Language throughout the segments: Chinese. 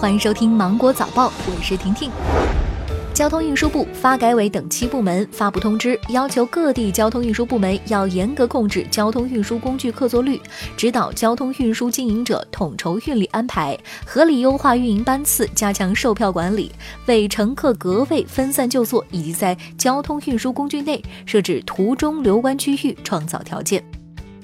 欢迎收听《芒果早报》，我是婷婷。交通运输部、发改委等7部门发布通知，要求各地交通运输部门要严格控制交通运输工具客座率，指导交通运输经营者统筹运力安排，合理优化运营班次，加强售票管理，为乘客隔位、分散就座以及在交通运输工具内设置途中留观区域创造条件。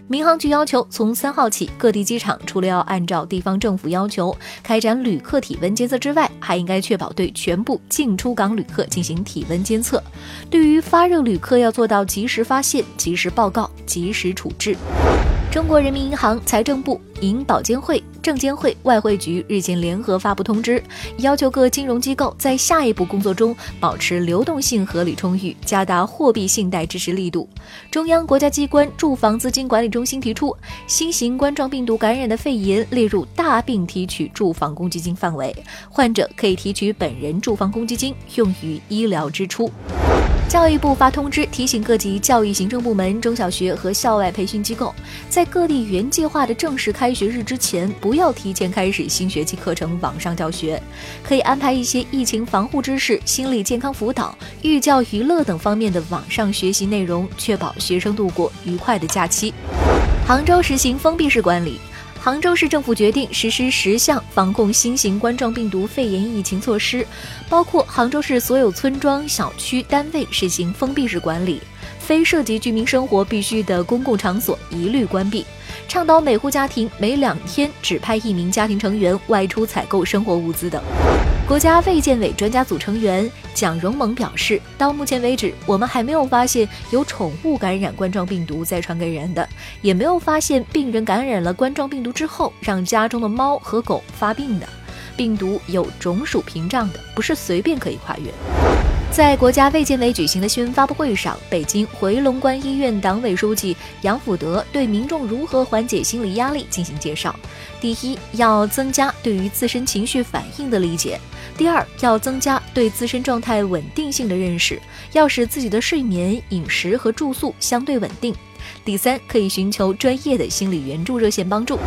民航局要求，从3号起，各地机场除了要按照地方政府要求开展旅客体温监测之外，还应该确保对全部进出港旅客进行体温监测。对于发热旅客，要做到及时发现、及时报告、及时处置。中国人民银行、财政部、银保监会、证监会、外汇局日前联合发布通知，要求各金融机构在下一步工作中保持流动性合理充裕，加大货币信贷支持力度。中央国家机关住房资金管理中心提出，新型冠状病毒感染的肺炎列入大病提取住房公积金范围，患者可以提取本人住房公积金用于医疗支出。教育部发通知，提醒各级教育行政部门、中小学和校外培训机构，在各地原计划的正式开学日之前，不要提前开始新学期课程网上教学，可以安排一些疫情防护知识、心理健康辅导、寓教于乐等方面的网上学习内容，确保学生度过愉快的假期。杭州实行封闭式管理。杭州市政府决定实施10项防控新型冠状病毒肺炎疫情措施，包括杭州市所有村庄、小区、单位实行封闭式管理，非涉及居民生活必需的公共场所一律关闭，倡导每户家庭每2天只派1名家庭成员外出采购生活物资等。国家卫健委专家组成员蒋荣猛表示，到目前为止，我们还没有发现有宠物感染冠状病毒再传给人的，也没有发现病人感染了冠状病毒之后让家中的猫和狗发病的。病毒有种属屏障的，不是随便可以跨越。在国家卫健委举行的新闻发布会上，北京回龙观医院党委书记杨辅德对民众如何缓解心理压力进行介绍。第1，要增加对于自身情绪反应的理解。第2，要增加对自身状态稳定性的认识，要使自己的睡眠、饮食和住宿相对稳定。第3，可以寻求专业的心理援助热线帮助。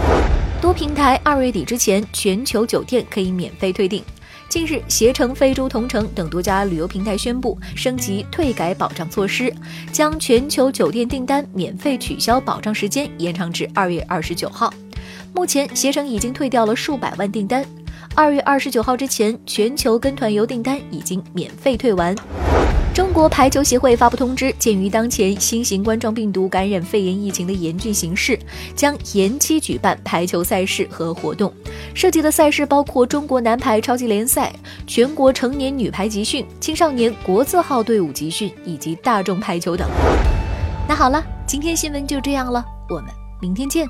多平台2月底之前，全球酒店可以免费退订。近日，携程、飞猪、同城等多家旅游平台宣布升级退改保障措施，将全球酒店订单免费取消保障时间延长至2月29号。目前，携程已经退掉了数百万订单。2月29号之前，全球跟团游订单已经免费退完。中国排球协会发布通知，鉴于当前新型冠状病毒感染肺炎疫情的严峻形势，将延期举办排球赛事和活动。涉及的赛事包括中国男排超级联赛、全国成年女排集训、青少年国字号队伍集训以及大众排球等。那好了，今天新闻就这样了，我们明天见。